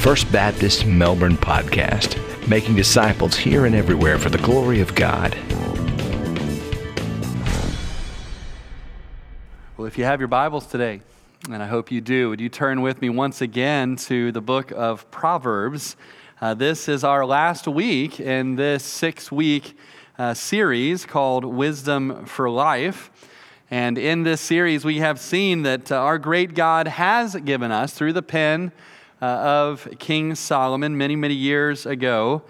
First Baptist Melbourne podcast, making disciples here and everywhere for the glory of God. Well, if you have your Bibles today, and I hope you do, would you turn with me once again to the book of Proverbs? This is our last week in this six-week series called Wisdom for Life. And in this series, we have seen that our great God has given us, through the pen of King Solomon many, many years ago,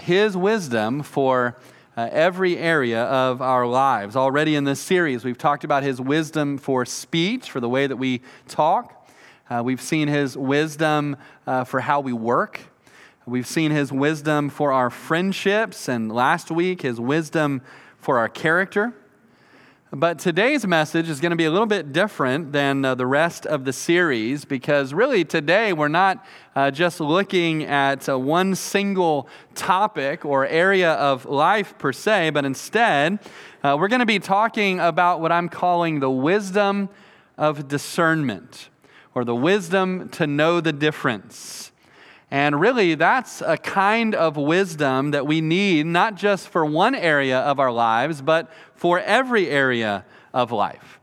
his wisdom for every area of our lives. Already in this series, we've talked about his wisdom for speech, for the way that we talk. We've seen his wisdom for how we work. We've seen his wisdom for our friendships, and last week, his wisdom for our character. But today's message is going to be a little bit different than the rest of the series, because really today we're not just looking at one single topic or area of life per se, but instead we're going to be talking about what I'm calling the wisdom of discernment, or the wisdom to know the difference. And really, that's a kind of wisdom that we need, not just for one area of our lives, but for every area of life.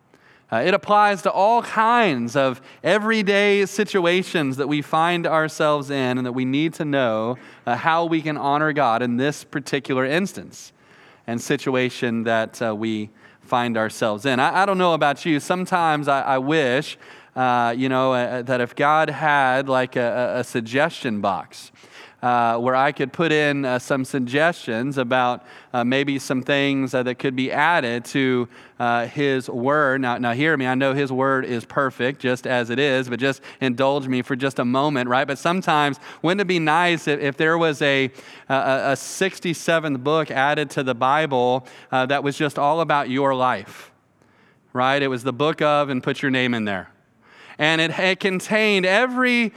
It applies to all kinds of everyday situations that we find ourselves in, and that we need to know how we can honor God in this particular instance and situation that we find ourselves in. I don't know about you. Sometimes I wish that if God had like a suggestion box where I could put in some suggestions about maybe some things that could be added to his word. Now hear me, I know his word is perfect just as it is, but just indulge me for just a moment, right? But sometimes, wouldn't it be nice if there was a 67th book added to the Bible that was just all about your life, right? It was the book of, and put your name in there. And it contained every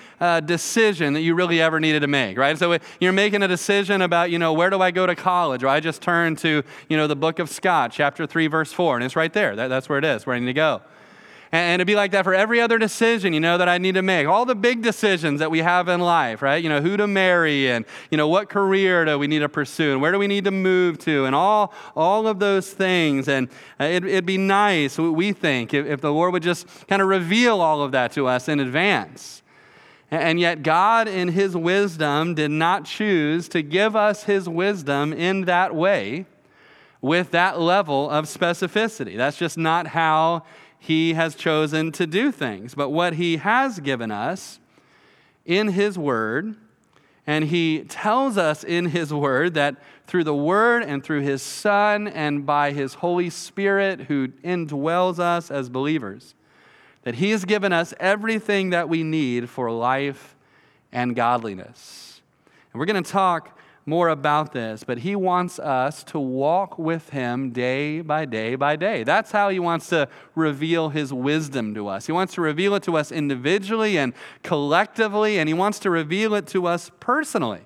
decision that you really ever needed to make, right? So you're making a decision about, where do I go to college? Or I just turn to, the book of Scott, chapter 3, verse 4, and it's right there. That's where it is, where I need to go. And it'd be like that for every other decision, that I need to make. All the big decisions that we have in life, right? Who to marry, and, what career do we need to pursue, and where do we need to move to, and all of those things. And it'd be nice, we think, if the Lord would just kind of reveal all of that to us in advance. And yet God, in his wisdom, did not choose to give us his wisdom in that way, with that level of specificity. That's just not how he has chosen to do things. But what he has given us in his word, and he tells us in his word that through the word and through his son and by his Holy Spirit who indwells us as believers, that he has given us everything that we need for life and godliness. And we're going to talk more about this, but he wants us to walk with him day by day by day. That's how he wants to reveal his wisdom to us. He wants to reveal it to us individually and collectively, and he wants to reveal it to us personally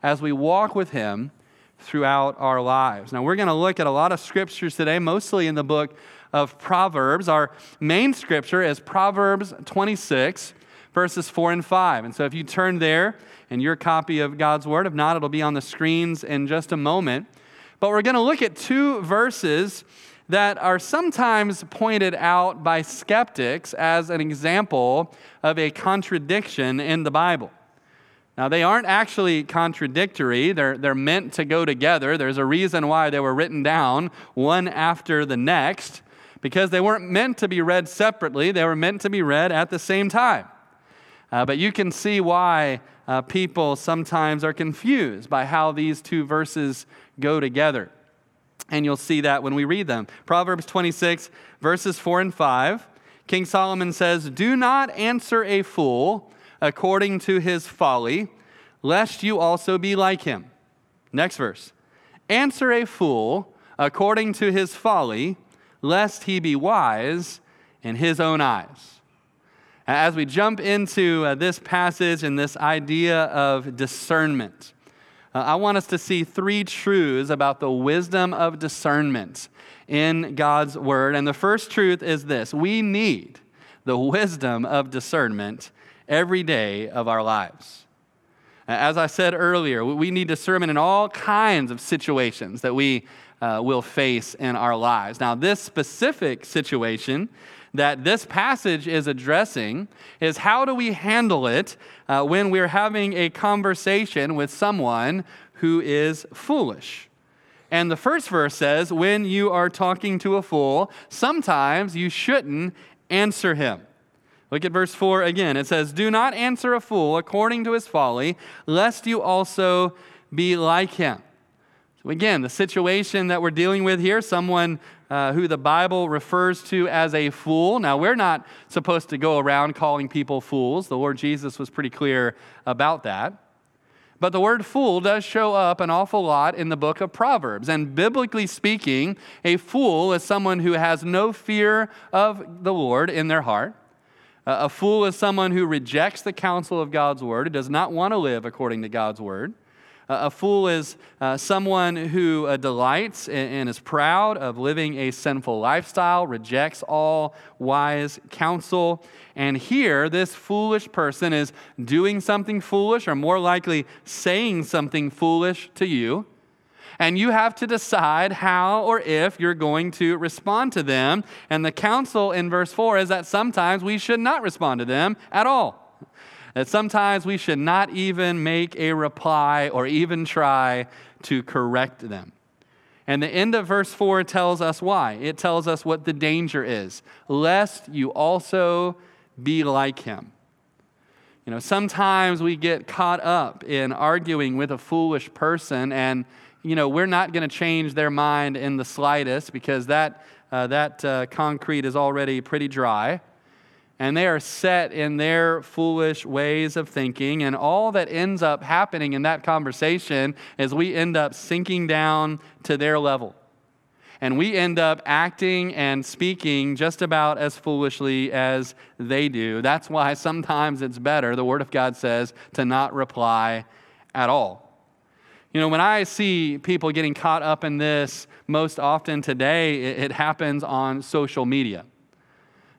as we walk with him throughout our lives. Now, we're going to look at a lot of scriptures today, mostly in the book of Proverbs. Our main scripture is Proverbs 26, verses 4 and 5. And so if you turn there in your copy of God's Word, if not, it'll be on the screens in just a moment. But we're going to look at two verses that are sometimes pointed out by skeptics as an example of a contradiction in the Bible. Now, they aren't actually contradictory. They're meant to go together. There's a reason why they were written down one after the next, because they weren't meant to be read separately. They were meant to be read at the same time. But you can see why people sometimes are confused by how these two verses go together. And you'll see that when we read them. Proverbs 26, verses 4 and 5, King Solomon says, "Do not answer a fool according to his folly, lest you also be like him." Next verse. "Answer a fool according to his folly, lest he be wise in his own eyes." As we jump into this passage and this idea of discernment, I want us to see three truths about the wisdom of discernment in God's word. And the first truth is this: we need the wisdom of discernment every day of our lives. As I said earlier, we need discernment in all kinds of situations that we will face in our lives. Now, this specific situation that this passage is addressing is how do we handle it when we're having a conversation with someone who is foolish. And the first verse says, when you are talking to a fool, sometimes you shouldn't answer him. Look at verse 4 again. It says, do not answer a fool according to his folly, lest you also be like him. So again, the situation that we're dealing with here, someone who the Bible refers to as a fool. Now, we're not supposed to go around calling people fools. The Lord Jesus was pretty clear about that. But the word fool does show up an awful lot in the book of Proverbs. And biblically speaking, a fool is someone who has no fear of the Lord in their heart. A fool is someone who rejects the counsel of God's word, who does not want to live according to God's word. A fool is someone who delights and is proud of living a sinful lifestyle, rejects all wise counsel. And here, this foolish person is doing something foolish, or more likely saying something foolish to you. And you have to decide how or if you're going to respond to them. And the counsel in verse 4 is that sometimes we should not respond to them at all. That sometimes we should not even make a reply or even try to correct them. And the end of verse 4 tells us why. It tells us what the danger is, lest you also be like him. You know, sometimes we get caught up in arguing with a foolish person, and, you know, we're not going to change their mind in the slightest because that concrete is already pretty dry. And they are set in their foolish ways of thinking. And all that ends up happening in that conversation is we end up sinking down to their level. And we end up acting and speaking just about as foolishly as they do. That's why sometimes it's better, the Word of God says, to not reply at all. You know, when I see people getting caught up in this, most often today, it happens on social media.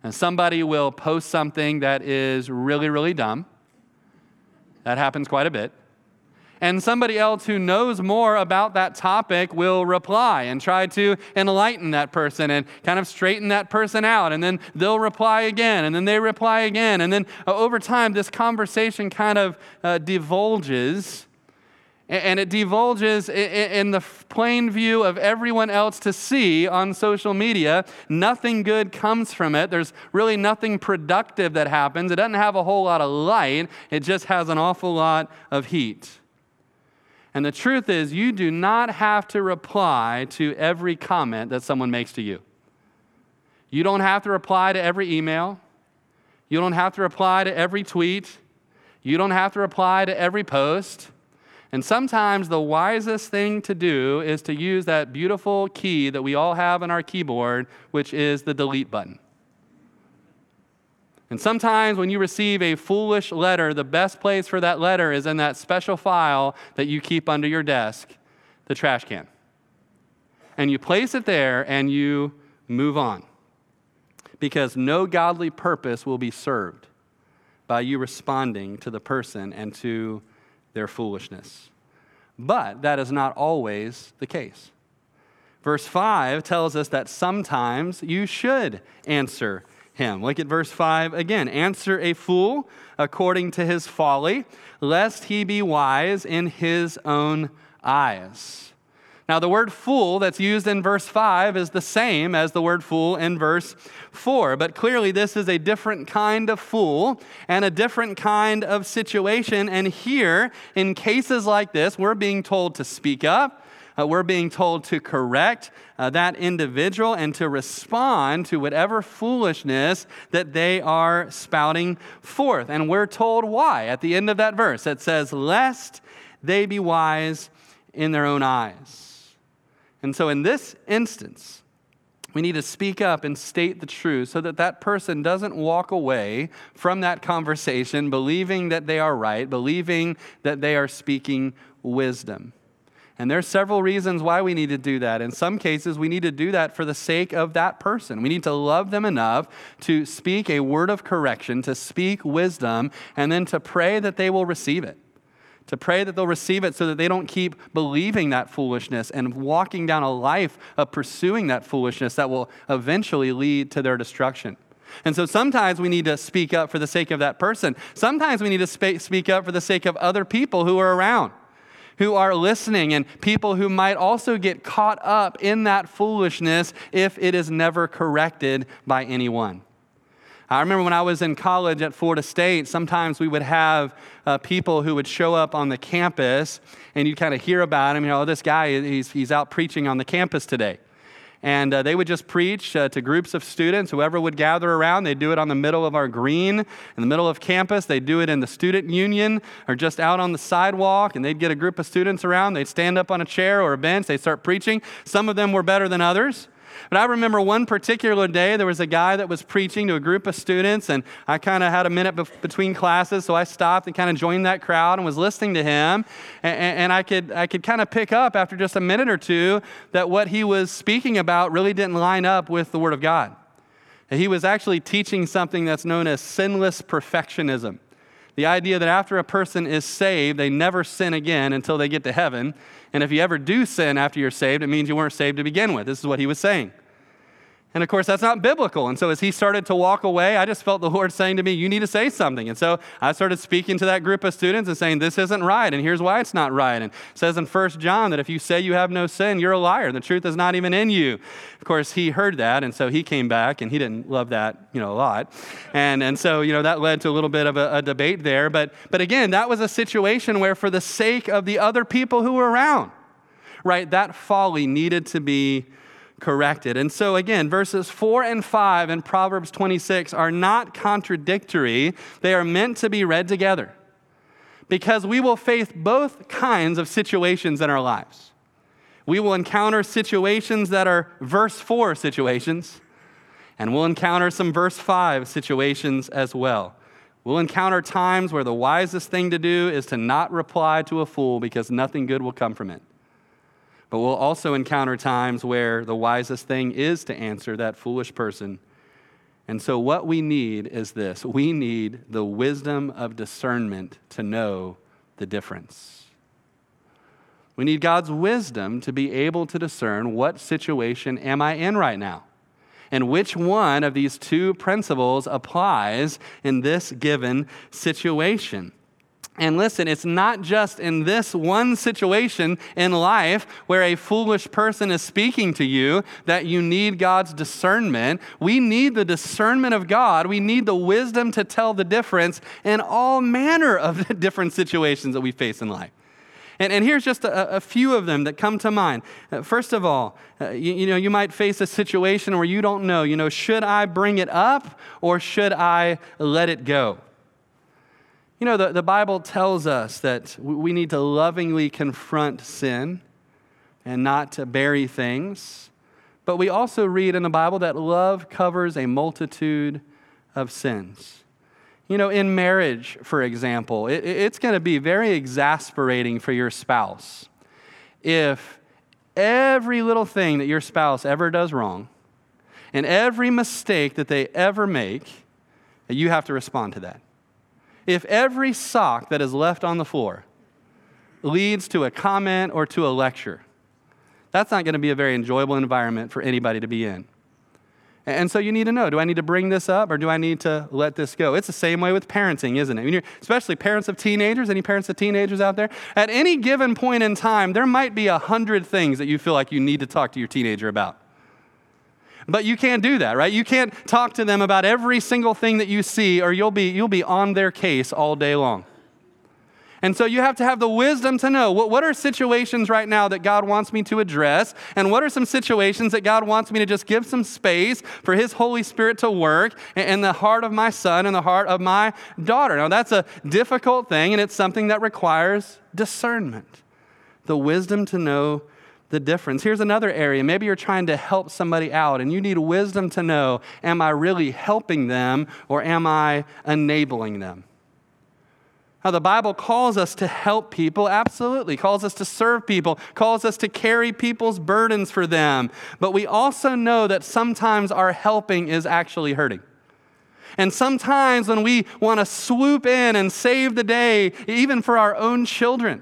And somebody will post something that is really, really dumb. That happens quite a bit. And somebody else who knows more about that topic will reply and try to enlighten that person and kind of straighten that person out. And then they'll reply again, and then they reply again. And then over time, this conversation kind of divulges. And it divulges in the plain view of everyone else to see on social media. Nothing good comes from it. There's really nothing productive that happens. It doesn't have a whole lot of light. It just has an awful lot of heat. And the truth is, you do not have to reply to every comment that someone makes to you. You don't have to reply to every email. You don't have to reply to every tweet. You don't have to reply to every post. And sometimes the wisest thing to do is to use that beautiful key that we all have on our keyboard, which is the delete button. And sometimes when you receive a foolish letter, the best place for that letter is in that special file that you keep under your desk, the trash can. And you place it there and you move on. Because no godly purpose will be served by you responding to the person and to their foolishness. But that is not always the case. Verse 5 tells us that sometimes you should answer him. Look at verse 5 again. Answer a fool according to his folly, lest he be wise in his own eyes. Now, the word fool that's used in verse 5 is the same as the word fool in verse 4, but clearly this is a different kind of fool and a different kind of situation. And here, in cases like this, we're being told to speak up, we're being told to correct that individual and to respond to whatever foolishness that they are spouting forth. And we're told why at the end of that verse. It says, lest they be wise in their own eyes. And so in this instance, we need to speak up and state the truth so that that person doesn't walk away from that conversation believing that they are right, believing that they are speaking wisdom. And there's several reasons why we need to do that. In some cases, we need to do that for the sake of that person. We need to love them enough to speak a word of correction, to speak wisdom, and then to pray that they will receive it. To pray that they'll receive it so that they don't keep believing that foolishness and walking down a life of pursuing that foolishness that will eventually lead to their destruction. And so sometimes we need to speak up for the sake of that person. Sometimes we need to speak up for the sake of other people who are around, who are listening, and people who might also get caught up in that foolishness if it is never corrected by anyone. I remember when I was in college at Florida State, sometimes we would have people who would show up on the campus, and you'd kind of hear about him, you know, oh, this guy, he's out preaching on the campus today. And they would just preach to groups of students, whoever would gather around. They'd do it on the middle of our green, in the middle of campus. They'd do it in the student union or just out on the sidewalk, and they'd get a group of students around. They'd stand up on a chair or a bench. They'd start preaching. Some of them were better than others. But I remember one particular day, there was a guy that was preaching to a group of students, and I kind of had a minute between classes, so I stopped and kind of joined that crowd and was listening to him. And I could kind of pick up after just a minute or two that what he was speaking about really didn't line up with the Word of God. And he was actually teaching something that's known as sinless perfectionism. The idea that after a person is saved, they never sin again until they get to heaven. And if you ever do sin after you're saved, it means you weren't saved to begin with. This is what he was saying. And of course, that's not biblical. And so as he started to walk away, I just felt the Lord saying to me, you need to say something. And so I started speaking to that group of students and saying, this isn't right, and here's why it's not right. And it says in 1 John that if you say you have no sin, you're a liar. The truth is not even in you. Of course, he heard that, and so he came back, and he didn't love that, a lot. And so, that led to a little bit of a debate there. But again, that was a situation where for the sake of the other people who were around, right, that folly needed to be corrected. And so again, verses 4 and 5 in Proverbs 26 are not contradictory. They are meant to be read together because we will face both kinds of situations in our lives. We will encounter situations that are verse 4 situations, and we'll encounter some verse 5 situations as well. We'll encounter times where the wisest thing to do is to not reply to a fool because nothing good will come from it. But we'll also encounter times where the wisest thing is to answer that foolish person. And so what we need is this. We need the wisdom of discernment to know the difference. We need God's wisdom to be able to discern what situation am I in right now, and which one of these two principles applies in this given situation. And listen, it's not just in this one situation in life where a foolish person is speaking to you that you need God's discernment. We need the discernment of God. We need the wisdom to tell the difference in all manner of the different situations that we face in life. And here's just a few of them that come to mind. First of all, you might face a situation where you don't know, should I bring it up or should I let it go? The Bible tells us that we need to lovingly confront sin and not to bury things. But we also read in the Bible that love covers a multitude of sins. In marriage, for example, it's going to be very exasperating for your spouse if every little thing that your spouse ever does wrong and every mistake that they ever make, you have to respond to that. If every sock that is left on the floor leads to a comment or to a lecture, that's not going to be a very enjoyable environment for anybody to be in. And so you need to know, do I need to bring this up or do I need to let this go? It's the same way with parenting, isn't it? Especially parents of teenagers. Any parents of teenagers out there? At any given point in time, there might be 100 things that you feel like you need to talk to your teenager about. But you can't do that, right? You can't talk to them about every single thing that you see, or you'll be on their case all day long. And so you have to have the wisdom to know, what are situations right now that God wants me to address, and what are some situations that God wants me to just give some space for His Holy Spirit to work in the heart of my son and the heart of my daughter. Now, that's a difficult thing, and it's something that requires discernment, the wisdom to know the difference. Here's another area. Maybe you're trying to help somebody out and you need wisdom to know, am I really helping them or am I enabling them? How the Bible calls us to help people, absolutely. Calls us to serve people, calls us to carry people's burdens for them. But we also know that sometimes our helping is actually hurting. And sometimes when we want to swoop in and save the day, even for our own children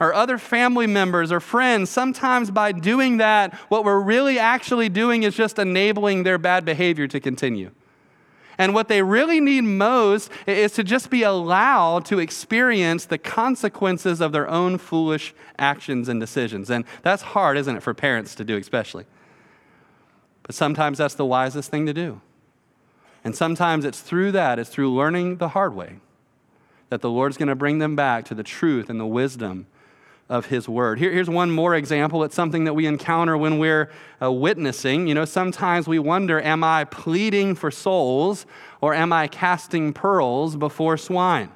or other family members or friends, sometimes by doing that, what we're really actually doing is just enabling their bad behavior to continue. And what they really need most is to just be allowed to experience the consequences of their own foolish actions and decisions. And that's hard, isn't it, for parents to do especially? But sometimes that's the wisest thing to do. And sometimes it's through learning the hard way, that the Lord's going to bring them back to the truth and the wisdom of his word. Here's one more example. It's something that we encounter when we're witnessing. You know, sometimes we wonder, am I pleading for souls or am I casting pearls before swine?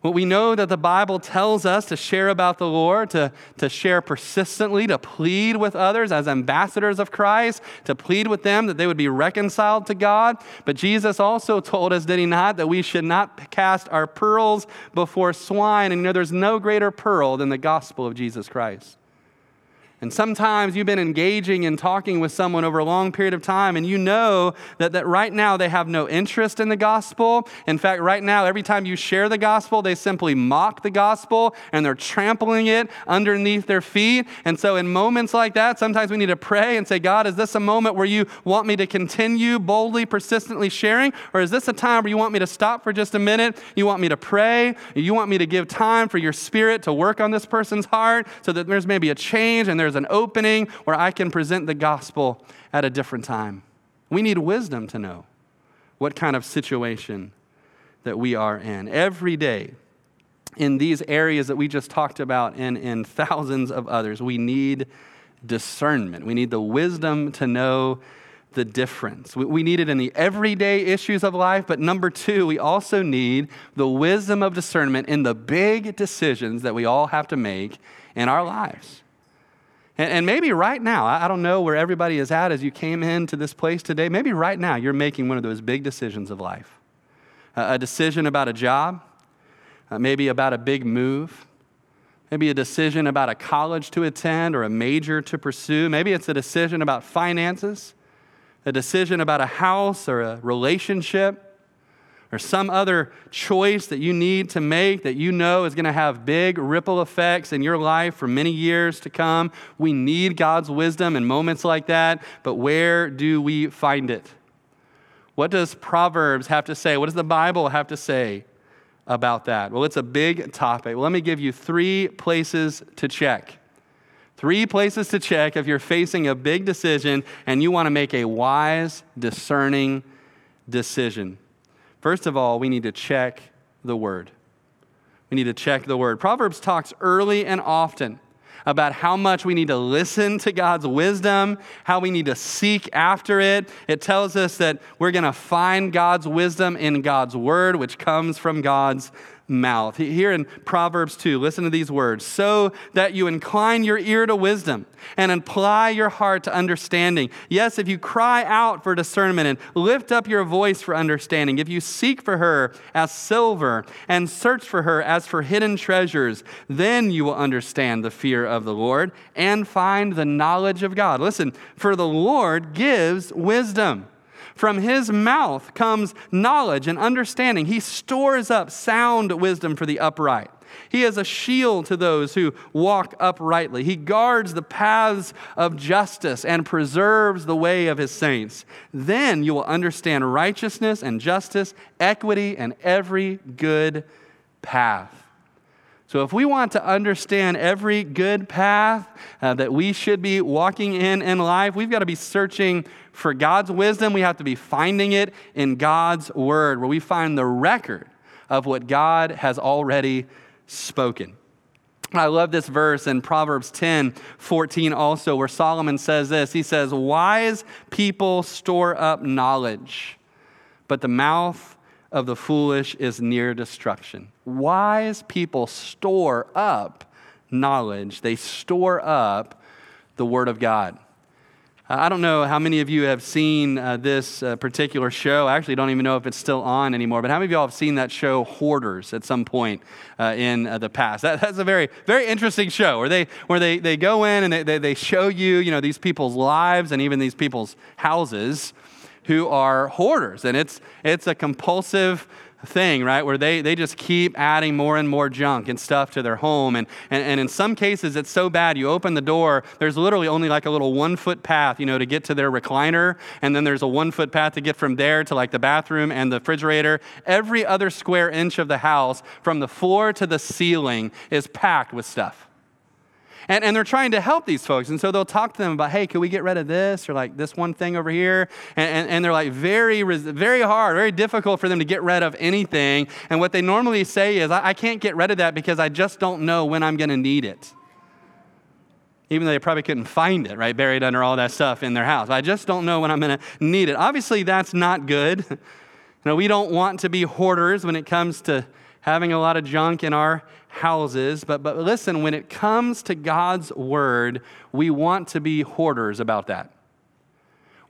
Well, we know that the Bible tells us to share about the Lord, to share persistently, to plead with others as ambassadors of Christ, to plead with them that they would be reconciled to God. But Jesus also told us, did he not, that we should not cast our pearls before swine. And you know, there's no greater pearl than the gospel of Jesus Christ. And sometimes you've been engaging and talking with someone over a long period of time, and you know that right now they have no interest in the gospel. In fact, right now, every time you share the gospel, they simply mock the gospel, and they're trampling it underneath their feet. And so in moments like that, sometimes we need to pray and say, God, is this a moment where you want me to continue boldly, persistently sharing? Or is this a time where you want me to stop for just a minute? You want me to pray? You want me to give time for your spirit to work on this person's heart so that there's maybe a change and there's an opening where I can present the gospel at a different time. We need wisdom to know what kind of situation that we are in. Every day in these areas that we just talked about and in thousands of others, we need discernment. We need the wisdom to know the difference. We need it in the everyday issues of life, but number two, we also need the wisdom of discernment in the big decisions that we all have to make in our lives. And maybe right now, I don't know where everybody is at as you came into this place today. Maybe right now you're making one of those big decisions of life. A decision about a job, maybe about a big move, maybe a decision about a college to attend or a major to pursue. Maybe it's a decision about finances, a decision about a house or a relationship or some other choice that you need to make that you know is going to have big ripple effects in your life for many years to come. We need God's wisdom in moments like that, but where do we find it? What does Proverbs have to say? What does the Bible have to say about that? Well, it's a big topic. Well, let me give you three places to check. Three places to check if you're facing a big decision and you want to make a wise, discerning decision. First of all, we need to check the word. We need to check the word. Proverbs talks early and often about how much we need to listen to God's wisdom, how we need to seek after it. It tells us that we're going to find God's wisdom in God's word, which comes from God's mouth. Here in Proverbs 2, listen to these words, so that you incline your ear to wisdom and apply your heart to understanding. Yes, if you cry out for discernment and lift up your voice for understanding, if you seek for her as silver and search for her as for hidden treasures, then you will understand the fear of the Lord and find the knowledge of God. Listen, for the Lord gives wisdom. From his mouth comes knowledge and understanding. He stores up sound wisdom for the upright. He is a shield to those who walk uprightly. He guards the paths of justice and preserves the way of his saints. Then you will understand righteousness and justice, equity, and every good path. So if we want to understand every good path that we should be walking in life, we've got to be searching for God's wisdom. We have to be finding it in God's word, where we find the record of what God has already spoken. I love this verse in Proverbs 10:14 also, where Solomon says this. He says, wise people store up knowledge, but the mouth of the foolish is near destruction. Wise people store up knowledge. They store up the word of God. I don't know how many of you have seen this particular show. I actually don't even know if it's still on anymore, but how many of y'all have seen that show Hoarders at some point in the past? That's a very, very interesting show where they go in and they show you, these people's lives and even these people's houses who are hoarders. And it's a compulsive thing, right? Where they just keep adding more and more junk and stuff to their home. And in some cases, it's so bad, you open the door, there's literally only like a little 1 foot path, to get to their recliner. And then there's a 1 foot path to get from there to like the bathroom and the refrigerator. Every other square inch of the house from the floor to the ceiling is packed with stuff. And they're trying to help these folks. And so they'll talk to them about, hey, can we get rid of this? Or like this one thing over here. And they're like very hard, very difficult for them to get rid of anything. And what they normally say is, I can't get rid of that because I just don't know when I'm going to need it. Even though they probably couldn't find it, right? Buried under all that stuff in their house. I just don't know when I'm going to need it. Obviously, that's not good. We don't want to be hoarders when it comes to having a lot of junk in our houses, but listen, when it comes to God's word, we want to be hoarders about that.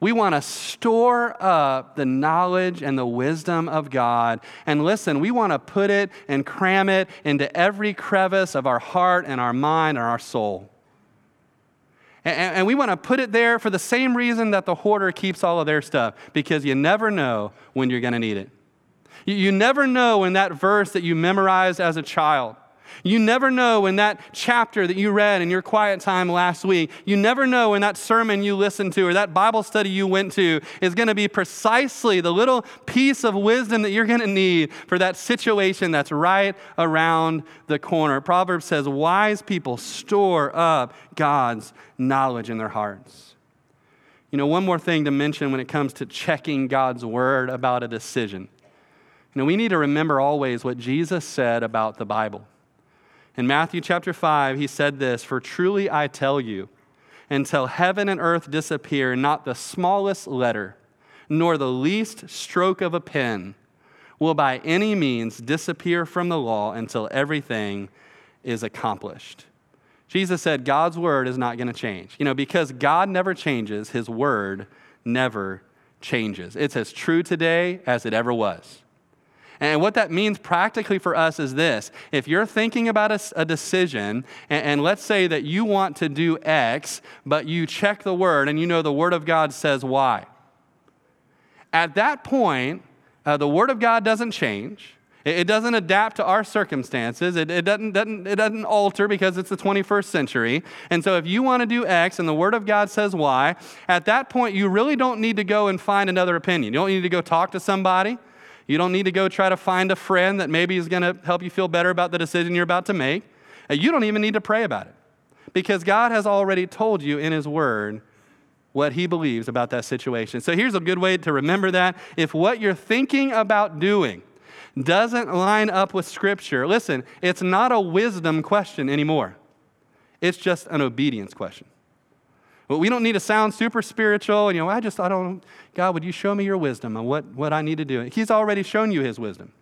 We want to store up the knowledge and the wisdom of God. And listen, we want to put it and cram it into every crevice of our heart and our mind and our soul. And we want to put it there for the same reason that the hoarder keeps all of their stuff, because you never know when you're going to need it. You never know when that verse that you memorized as a child, you never know when that chapter that you read in your quiet time last week, you never know when that sermon you listened to or that Bible study you went to is going to be precisely the little piece of wisdom that you're going to need for that situation that's right around the corner. Proverbs says, wise people store up God's knowledge in their hearts. One more thing to mention when it comes to checking God's word about a decision. We need to remember always what Jesus said about the Bible. In Matthew chapter 5, he said this, "For truly I tell you, until heaven and earth disappear, not the smallest letter, nor the least stroke of a pen will by any means disappear from the law until everything is accomplished." Jesus said God's word is not going to change. Because God never changes, his word never changes. It's as true today as it ever was. And what that means practically for us is this. If you're thinking about a decision, and let's say that you want to do X, but you check the word and the word of God says Y. At that point, the word of God doesn't change. It doesn't adapt to our circumstances. It doesn't alter because it's the 21st century. And so if you want to do X and the word of God says Y, at that point, you really don't need to go and find another opinion. You don't need to go talk to somebody. You don't need to go try to find a friend that maybe is going to help you feel better about the decision you're about to make. You don't even need to pray about it because God has already told you in his word what he believes about that situation. So here's a good way to remember that. If what you're thinking about doing doesn't line up with Scripture, listen, it's not a wisdom question anymore. It's just an obedience question. Well, we don't need to sound super spiritual. God, would you show me your wisdom on what I need to do? He's already shown you his wisdom.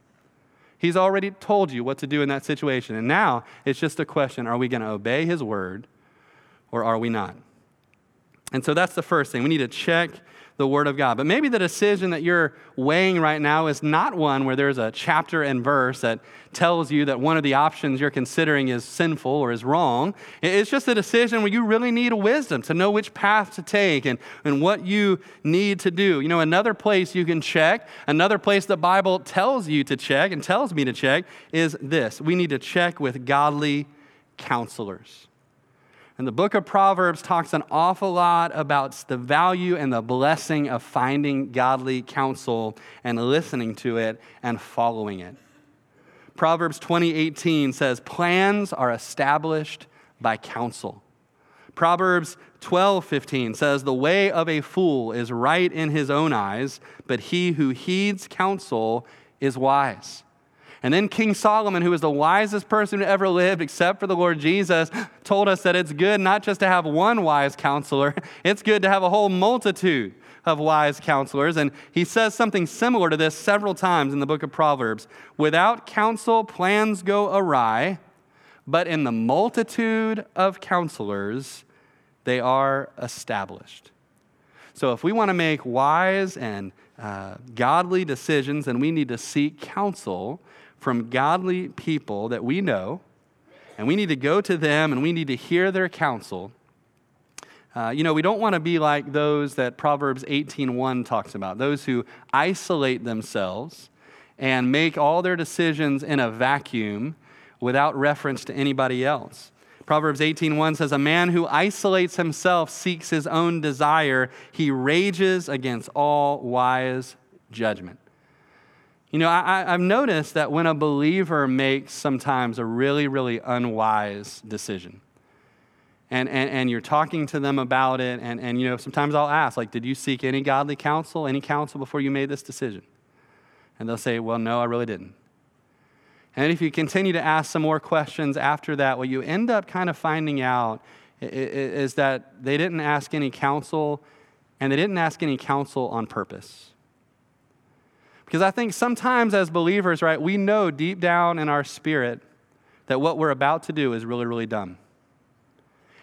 He's already told you what to do in that situation. And now it's just a question, are we going to obey his word or are we not? And so that's the first thing. We need to check the word of God. But maybe the decision that you're weighing right now is not one where there's a chapter and verse that tells you that one of the options you're considering is sinful or is wrong. It's just a decision where you really need wisdom to know which path to take and what you need to do. Another place you can check, another place the Bible tells you to check and tells me to check is this. We need to check with godly counselors. And the book of Proverbs talks an awful lot about the value and the blessing of finding godly counsel and listening to it and following it. Proverbs 20:18 says, plans are established by counsel. Proverbs 12:15 says, the way of a fool is right in his own eyes, but he who heeds counsel is wise. And then King Solomon, who is the wisest person who ever lived except for the Lord Jesus, told us that it's good not just to have one wise counselor, it's good to have a whole multitude of wise counselors. And he says something similar to this several times in the book of Proverbs. Without counsel, plans go awry, but in the multitude of counselors, they are established. So if we want to make wise and godly decisions, then we need to seek counsel from godly people that we know, and we need to go to them and we need to hear their counsel. We don't want to be like those that Proverbs 18:1 talks about, those who isolate themselves and make all their decisions in a vacuum without reference to anybody else. Proverbs 18:1 says, "A man who isolates himself seeks his own desire. He rages against all wise judgment." I've noticed that when a believer makes sometimes a really, really unwise decision, and you're talking to them about it, and sometimes I'll ask, like, did you seek any godly counsel, before you made this decision? And they'll say, well, no, I really didn't. And if you continue to ask some more questions after that, what you end up kind of finding out is that they didn't ask any counsel, and they didn't ask any counsel on purpose. Because I think sometimes as believers, right, we know deep down in our spirit that what we're about to do is really, really dumb.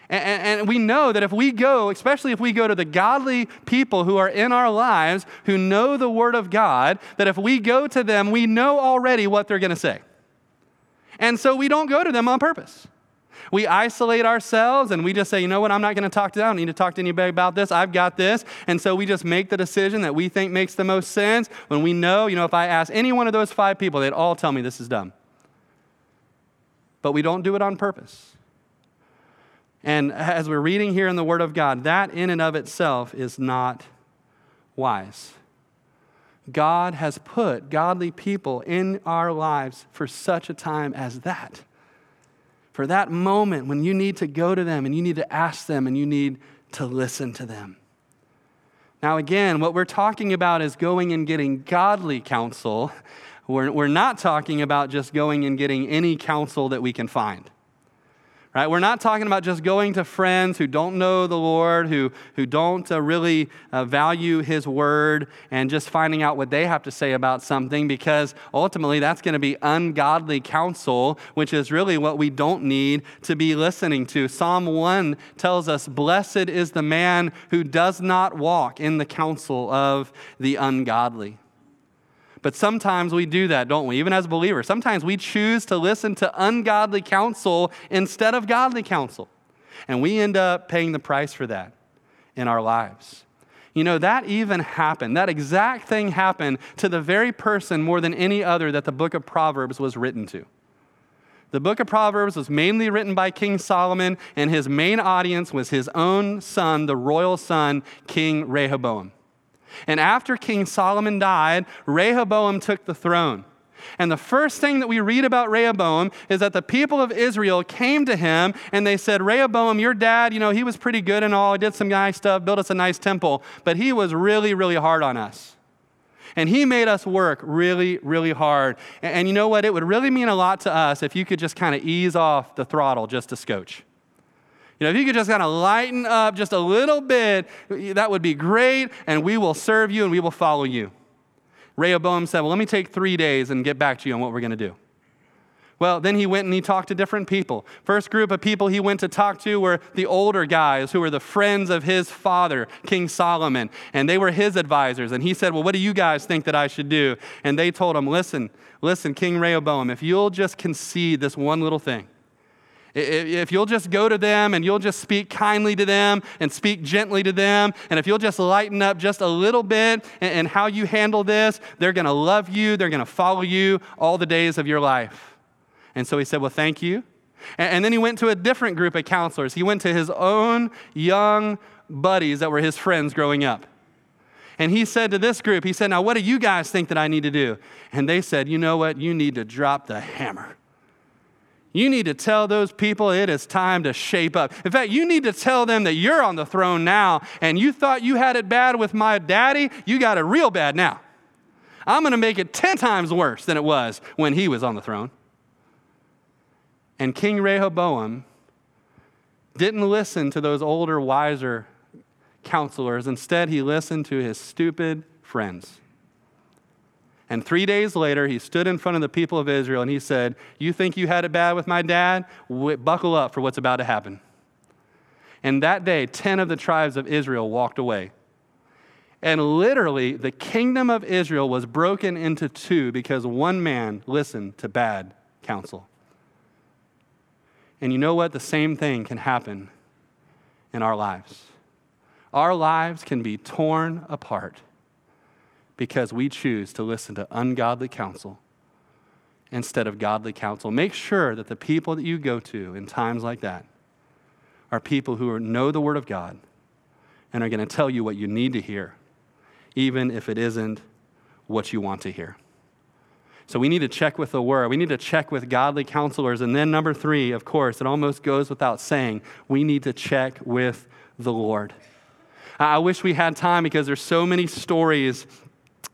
And we know that if we go, especially if we go to the godly people who are in our lives, who know the Word of God, that if we go to them, we know already what they're going to say. And so we don't go to them on purpose. We isolate ourselves and we just say, you know what, I'm not going to talk to them. I don't need to talk to anybody about this. I've got this. And so we just make the decision that we think makes the most sense when we know, if I ask any one of those 5 people, they'd all tell me this is dumb. But we don't do it on purpose. And as we're reading here in the Word of God, that in and of itself is not wise. God has put godly people in our lives for such a time as that. For that moment when you need to go to them and you need to ask them and you need to listen to them. Now again, what we're talking about is going and getting godly counsel. We're not talking about just going and getting any counsel that we can find. Right? We're not talking about just going to friends who don't know the Lord, who don't really value His Word, and just finding out what they have to say about something, because ultimately that's going to be ungodly counsel, which is really what we don't need to be listening to. Psalm 1 tells us, "Blessed is the man who does not walk in the counsel of the ungodly." But sometimes we do that, don't we? Even as believers, sometimes we choose to listen to ungodly counsel instead of godly counsel. And we end up paying the price for that in our lives. That exact thing happened to the very person more than any other that the book of Proverbs was written to. The book of Proverbs was mainly written by King Solomon, and his main audience was his own son, the royal son, King Rehoboam. And after King Solomon died, Rehoboam took the throne. And the first thing that we read about Rehoboam is that the people of Israel came to him and they said, Rehoboam, your dad, he was pretty good and all. He did some nice stuff, built us a nice temple, but he was really, really hard on us. And he made us work really, really hard. And you know what? It would really mean a lot to us if you could just kind of ease off the throttle just a scotch. If you could just kind of lighten up just a little bit, that would be great, and we will serve you and we will follow you. Rehoboam said, well, let me take 3 days and get back to you on what we're going to do. Well, then he went and he talked to different people. First group of people he went to talk to were the older guys who were the friends of his father, King Solomon, and they were his advisors. And he said, well, what do you guys think that I should do? And they told him, listen, King Rehoboam, if you'll just concede this one little thing, if you'll just go to them and you'll just speak kindly to them and speak gently to them, and if you'll just lighten up just a little bit in how you handle this, they're going to love you, they're going to follow you all the days of your life. And so he said, well, thank you. And then he went to a different group of counselors. He went to his own young buddies that were his friends growing up. And he said to this group, he said, now what do you guys think that I need to do? And they said, you know what, you need to drop the hammer. You need to tell those people it is time to shape up. In fact, you need to tell them that you're on the throne now, and you thought you had it bad with my daddy, you got it real bad now. I'm going to make it 10 times worse than it was when he was on the throne. And King Rehoboam didn't listen to those older, wiser counselors. Instead, he listened to his stupid friends. And 3 days later, he stood in front of the people of Israel and he said, you think you had it bad with my dad? Buckle up for what's about to happen. And that day, 10 of the tribes of Israel walked away And literally, the kingdom of Israel was broken into two because one man listened to bad counsel. And you know what? The same thing can happen in our lives. Our lives can be torn apart because we choose to listen to ungodly counsel instead of godly counsel. Make sure that the people that you go to in times like that are people who know the Word of God and are going to tell you what you need to hear, even if it isn't what you want to hear. So we need to check with the Word. We need to check with godly counselors. And then number three, of course, it almost goes without saying, we need to check with the Lord. I wish we had time because there's so many stories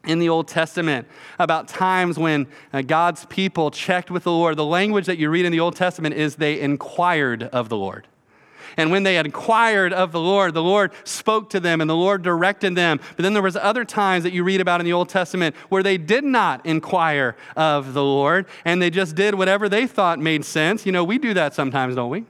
in the Old Testament about times when God's people checked with the Lord. The language that you read in the Old Testament is they inquired of the Lord. And when they had inquired of the Lord spoke to them and the Lord directed them. But then there was other times that you read about in the Old Testament where they did not inquire of the Lord and they just did whatever they thought made sense. You know, we do that sometimes, don't we?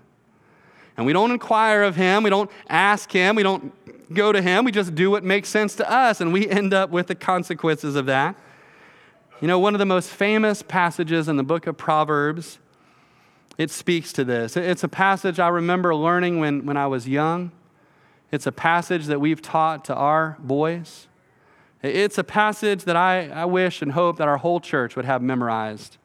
And we don't inquire of Him. We don't ask Him. We don't go to Him. We just do what makes sense to us and we end up with the consequences of that. You know, one of the most famous passages in the book of Proverbs, it speaks to this. It's a passage I remember learning when I was young. It's a passage that we've taught to our boys. It's a passage that I wish and hope that our whole church would have memorized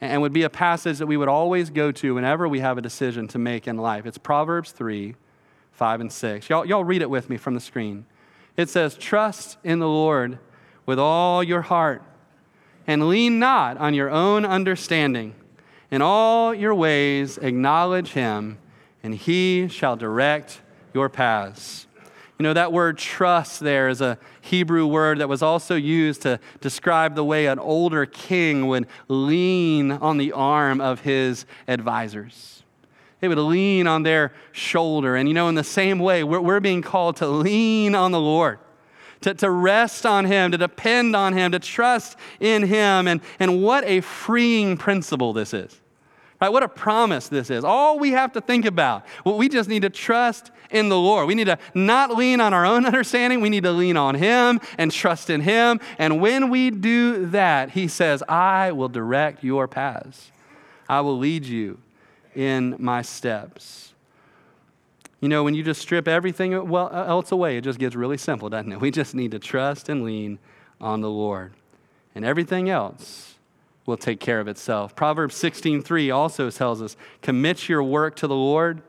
and would be a passage that we would always go to whenever we have a decision to make in life. It's Proverbs 3:5-6. Y'all read it with me from the screen. It says, "Trust in the Lord with all your heart and lean not on your own understanding. In all your ways, acknowledge Him, and He shall direct your paths." You know, that word trust there is a Hebrew word that was also used to describe the way an older king would lean on the arm of his advisors. They would lean on their shoulder. And you know, in the same way, we're being called to lean on the Lord. To rest on Him, to depend on Him, to trust in Him. And what a freeing principle this is. Right? What a promise this is. All we have to think about, well, we just need to trust in the Lord. We need to not lean on our own understanding. We need to lean on Him and trust in Him. And when we do that, He says, "I will direct your paths. I will lead you in my steps." You know, when you just strip everything else away, it just gets really simple, doesn't it? We just need to trust and lean on the Lord. And everything else will take care of itself. Proverbs 16:3 also tells us, "Commit your work to the Lord,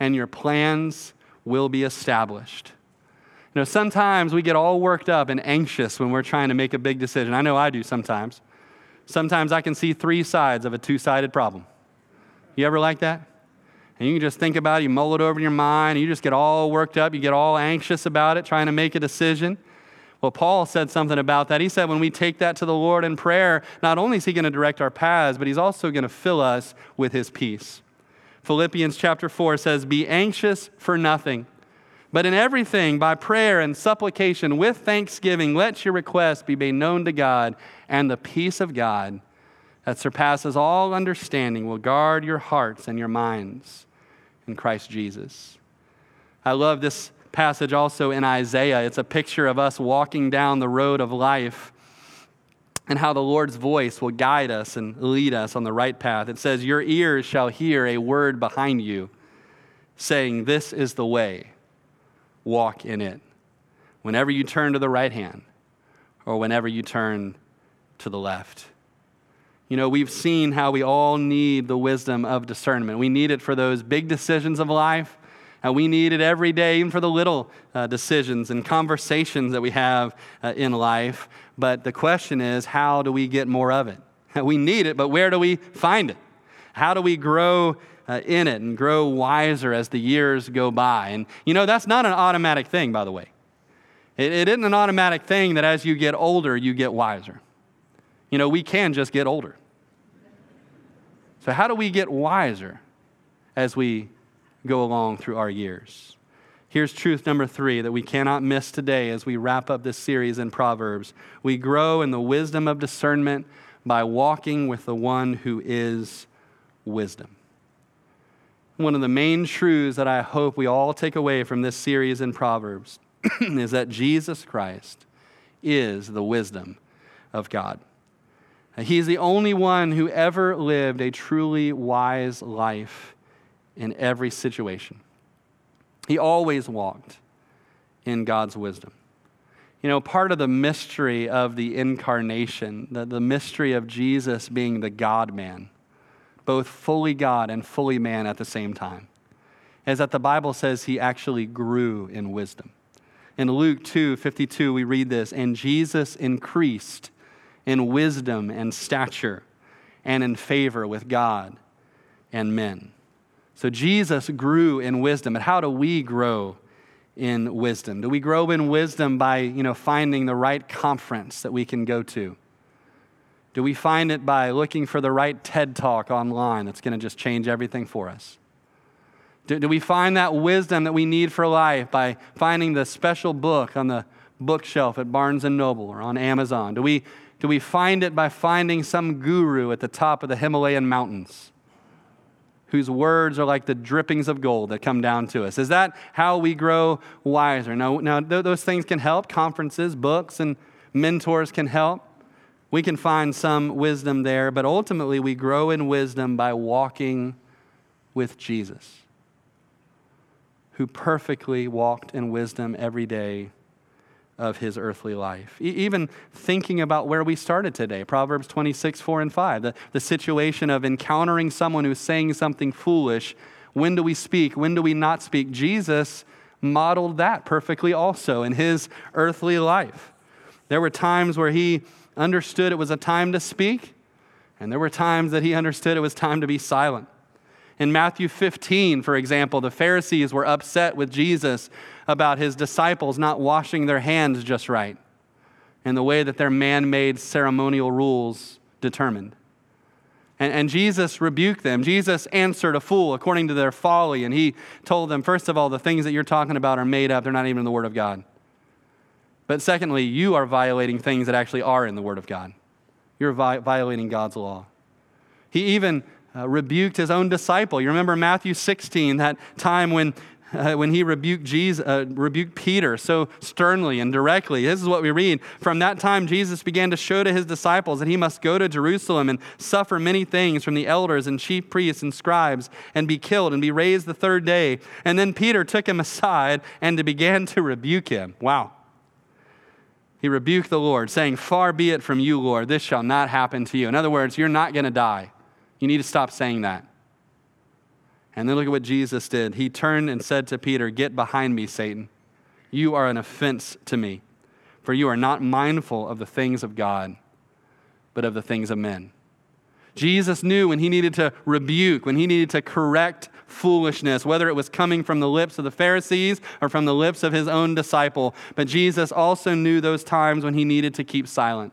and your plans will be established." You know, sometimes we get all worked up and anxious when we're trying to make a big decision. I know I do sometimes. Sometimes I can see three sides of a two-sided problem. You ever like that? And you can just think about it, you mull it over in your mind, and you just get all worked up, you get all anxious about it, trying to make a decision. Well, Paul said something about that. He said when we take that to the Lord in prayer, not only is He going to direct our paths, but He's also going to fill us with His peace. Philippians chapter 4 says, "Be anxious for nothing, but in everything by prayer and supplication with thanksgiving, let your requests be made known to God, and the peace of God that surpasses all understanding will guard your hearts and your minds in Christ Jesus." I love this passage also in Isaiah. It's a picture of us walking down the road of life and how the Lord's voice will guide us and lead us on the right path. It says, "Your ears shall hear a word behind you saying, 'This is the way, walk in it.' Whenever you turn to the right hand or whenever you turn to the left." You know, we've seen how we all need the wisdom of discernment. We need it for those big decisions of life, and we need it every day, even for the little decisions and conversations that we have in life. But the question is, how do we get more of it? We need it, but where do we find it? How do we grow in it and grow wiser as the years go by? And, you know, that's not an automatic thing, by the way. It isn't an automatic thing that as you get older, you get wiser. You know, we can just get older. So how do we get wiser as we go along through our years? Here's truth number three that we cannot miss today as we wrap up this series in Proverbs. We grow in the wisdom of discernment by walking with the one who is wisdom. One of the main truths that I hope we all take away from this series in Proverbs is that Jesus Christ is the wisdom of God. He's the only one who ever lived a truly wise life in every situation. He always walked in God's wisdom. You know, part of the mystery of the incarnation, the mystery of Jesus being the God-man, both fully God and fully man at the same time, is that the Bible says he actually grew in wisdom. In Luke 2:52, we read this, and Jesus increased in wisdom and stature and in favor with God and men. So Jesus grew in wisdom. And how do we grow in wisdom? Do we grow in wisdom by, finding the right conference that we can go to? Do we find it by looking for the right TED Talk online that's going to just change everything for us? Do we find that wisdom that we need for life by finding the special book on the bookshelf at Barnes & Noble or on Amazon? Do we find it by finding some guru at the top of the Himalayan mountains whose words are like the drippings of gold that come down to us? Is that how we grow wiser? Now those things can help. Conferences, books, and mentors can help. We can find some wisdom there, but ultimately we grow in wisdom by walking with Jesus, who perfectly walked in wisdom every day of his earthly life. Even thinking about where we started today, Proverbs 26:4-5, the situation of encountering someone who's saying something foolish. When do we speak? When do we not speak? Jesus modeled that perfectly also in his earthly life. There were times where he understood it was a time to speak, and there were times that he understood it was time to be silent. In Matthew 15, for example, the Pharisees were upset with Jesus about his disciples not washing their hands just right and the way that their man-made ceremonial rules determined. And Jesus rebuked them. Jesus answered a fool according to their folly, and he told them, first of all, the things that you're talking about are made up. They're not even in the Word of God. But secondly, you are violating things that actually are in the Word of God. You're violating God's law. He even rebuked his own disciple. You remember Matthew 16, that time when he rebuked Peter so sternly and directly. This is what we read. From that time, Jesus began to show to his disciples that he must go to Jerusalem and suffer many things from the elders and chief priests and scribes and be killed and be raised the third day. And then Peter took him aside and began to rebuke him. Wow. He rebuked the Lord, saying, "Far be it from you, Lord, this shall not happen to you." In other words, you're not going to die. You need to stop saying that. And then look at what Jesus did. He turned and said to Peter, "Get behind me, Satan. You are an offense to me, for you are not mindful of the things of God, but of the things of men." Jesus knew when he needed to rebuke, when he needed to correct foolishness, whether it was coming from the lips of the Pharisees or from the lips of his own disciple. But Jesus also knew those times when he needed to keep silent,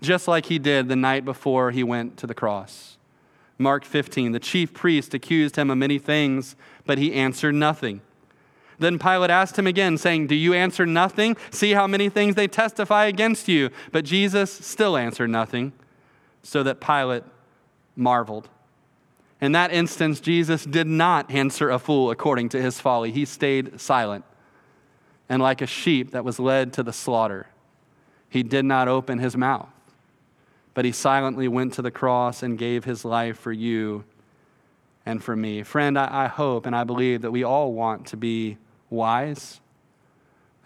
just like he did the night before he went to the cross. Mark 15, the chief priest accused him of many things, but he answered nothing. Then Pilate asked him again, saying, "Do you answer nothing? See how many things they testify against you." But Jesus still answered nothing, so that Pilate marveled. In that instance, Jesus did not answer a fool according to his folly. He stayed silent. And like a sheep that was led to the slaughter, he did not open his mouth. But he silently went to the cross and gave his life for you and for me. Friend, I hope and I believe that we all want to be wise,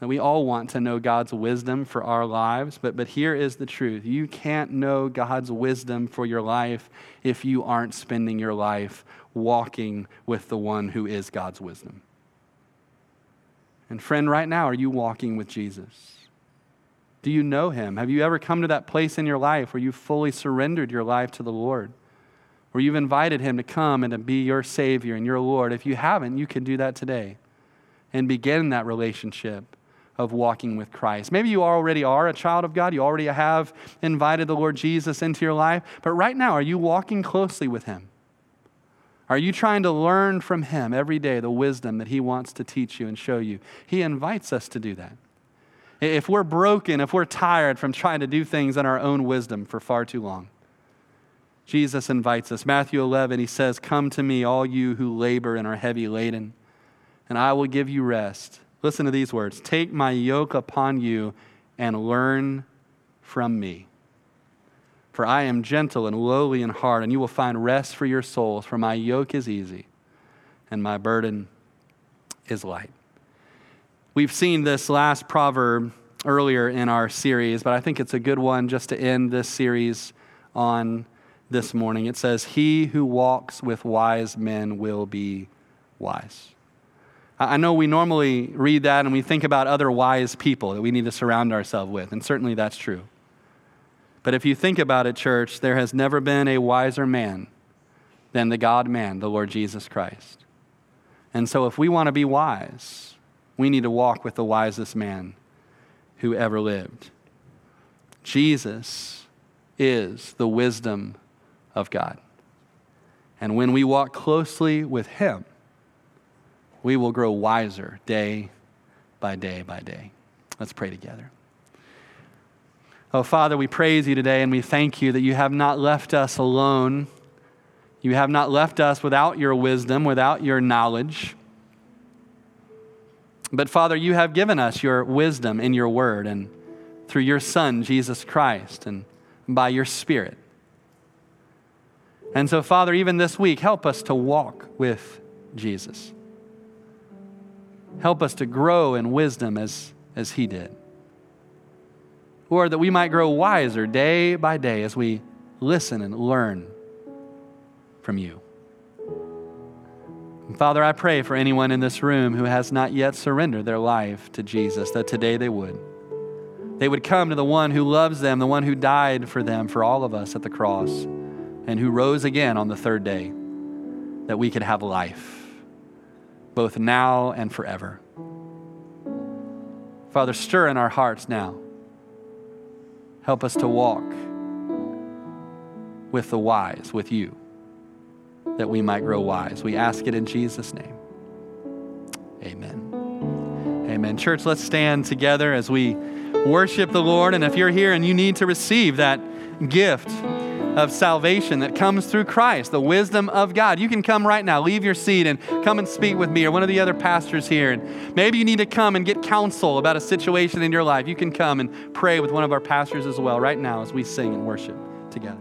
that we all want to know God's wisdom for our lives. But here is the truth. You can't know God's wisdom for your life if you aren't spending your life walking with the one who is God's wisdom. And friend, right now, are you walking with Jesus? Do you know him? Have you ever come to that place in your life where you've fully surrendered your life to the Lord, where you've invited him to come and to be your Savior and your Lord? If you haven't, you can do that today and begin that relationship of walking with Christ. Maybe you already are a child of God. You already have invited the Lord Jesus into your life. But right now, are you walking closely with him? Are you trying to learn from him every day the wisdom that he wants to teach you and show you? He invites us to do that. If we're broken, if we're tired from trying to do things in our own wisdom for far too long, Jesus invites us. Matthew 11, he says, "Come to me, all you who labor and are heavy laden, and I will give you rest. Listen to these words. Take my yoke upon you and learn from me. For I am gentle and lowly in heart, and you will find rest for your souls. For my yoke is easy and my burden is light. We've seen this last proverb earlier in our series, but I think it's a good one just to end this series on this morning. It says, he who walks with wise men will be wise. I know we normally read that and we think about other wise people that we need to surround ourselves with, and certainly that's true. But if you think about it, church, there has never been a wiser man than the God-man, the Lord Jesus Christ. And so if we want to be wise, we need to walk with the wisest man who ever lived. Jesus is the wisdom of God. And when we walk closely with him, we will grow wiser day by day by day. Let's pray together. Oh, Father, we praise you today and we thank you that you have not left us alone. You have not left us without your wisdom, without your knowledge. But Father, you have given us your wisdom in your word and through your Son, Jesus Christ, and by your Spirit. And so, Father, even this week, help us to walk with Jesus. Help us to grow in wisdom as he did. Or that we might grow wiser day by day as we listen and learn from you. And Father, I pray for anyone in this room who has not yet surrendered their life to Jesus, that today they would. They would come to the one who loves them, the one who died for them, for all of us at the cross, and who rose again on the third day, that we could have life, both now and forever. Father, stir in our hearts now. Help us to walk with the wise, with you, that we might grow wise. We ask it in Jesus' name. Amen. Amen. Church, let's stand together as we worship the Lord. And if you're here and you need to receive that gift of salvation that comes through Christ, the wisdom of God, you can come right now, leave your seat and come and speak with me or one of the other pastors here. And maybe you need to come and get counsel about a situation in your life. You can come and pray with one of our pastors as well right now as we sing and worship together.